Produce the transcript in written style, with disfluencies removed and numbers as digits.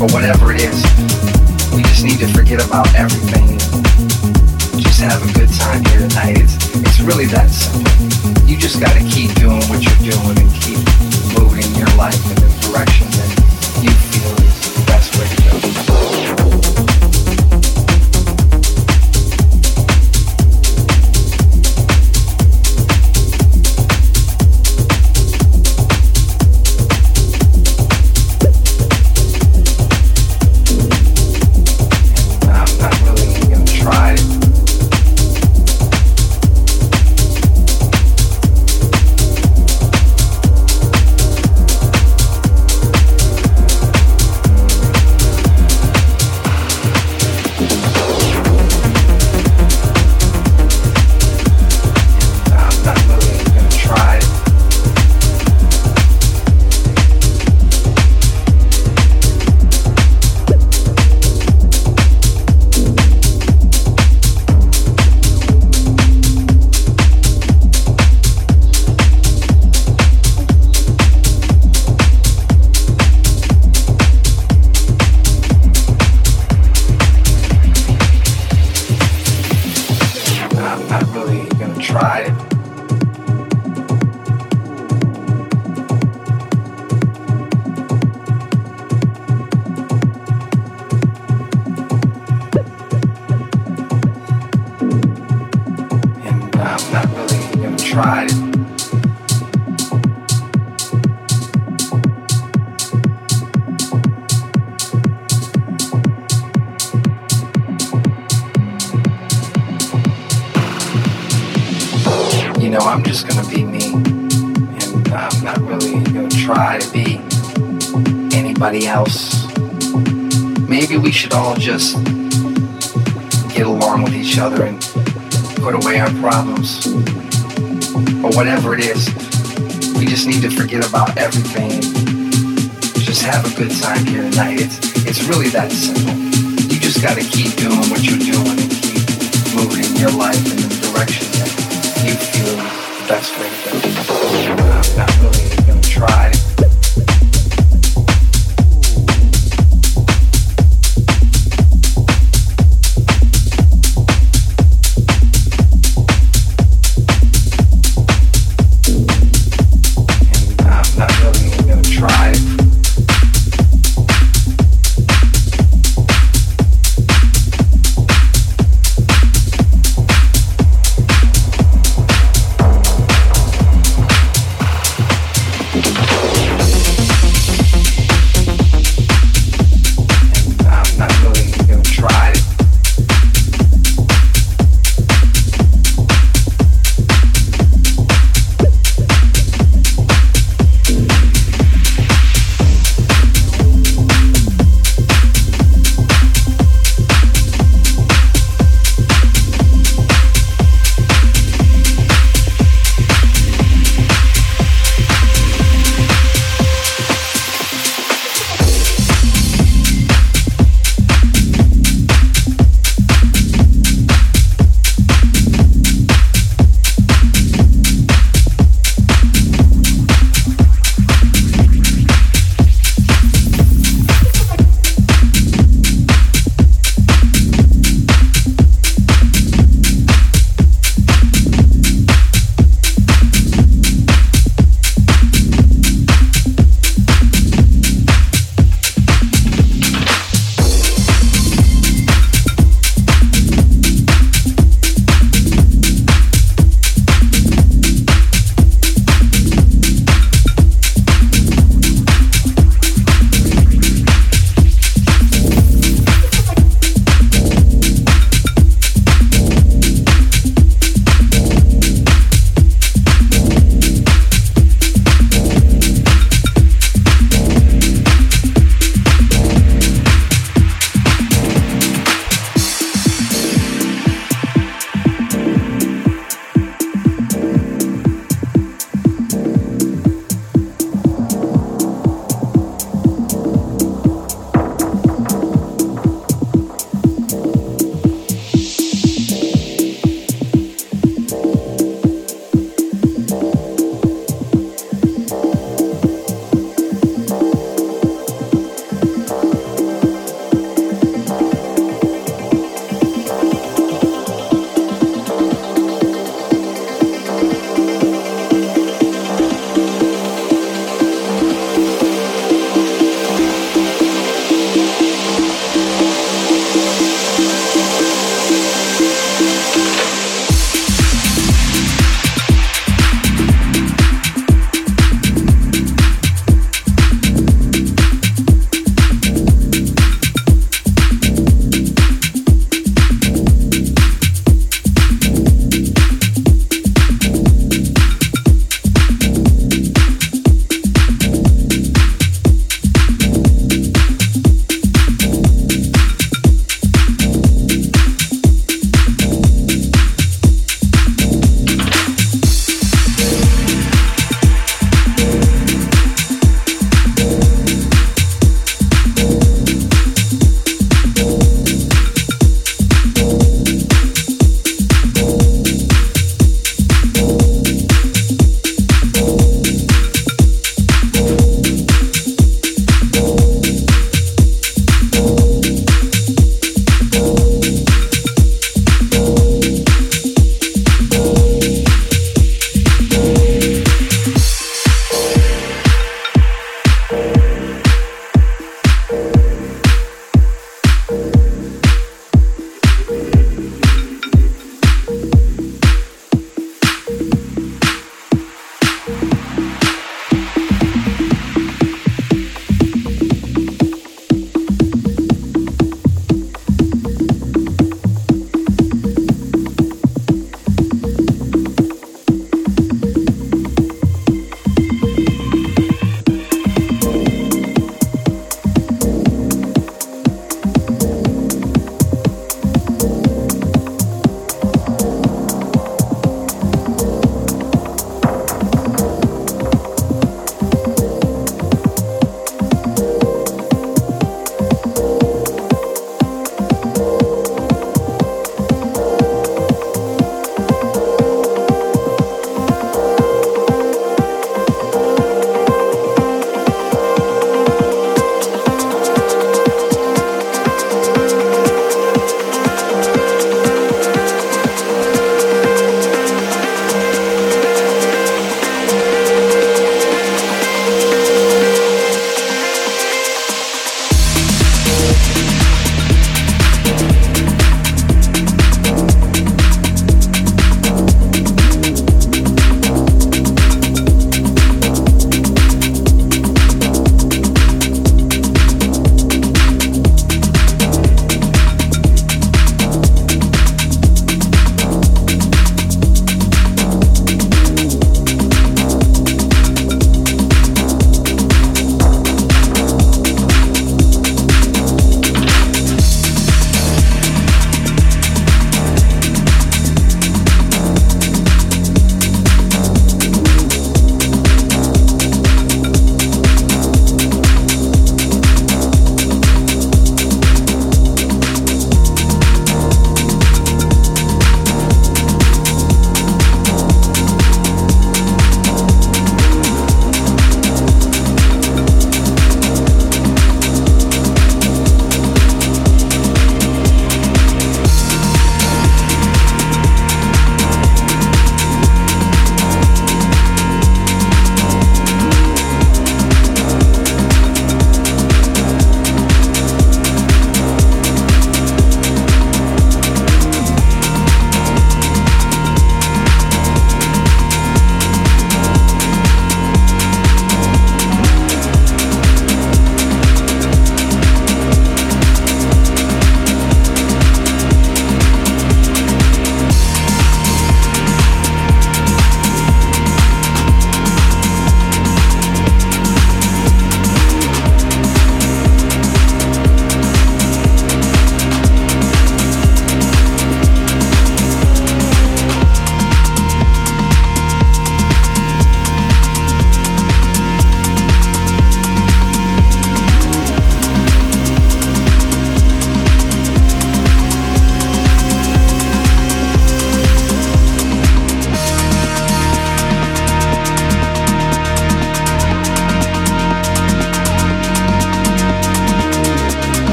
or whatever it is. We just need to forget about everything. Just have a good time here tonight. It's really that simple. You just got to keep doing what you're doing and keep moving your life in the direction that you feel is the best way to go. Else. Maybe we should all just get along with each other and put away our problems or whatever it is. We just need to forget about everything. Just have a good time here tonight. It's really that simple. You just got to keep doing what you're doing and keep moving your life in the direction that you feel is the best way to go. I'm not really going to try.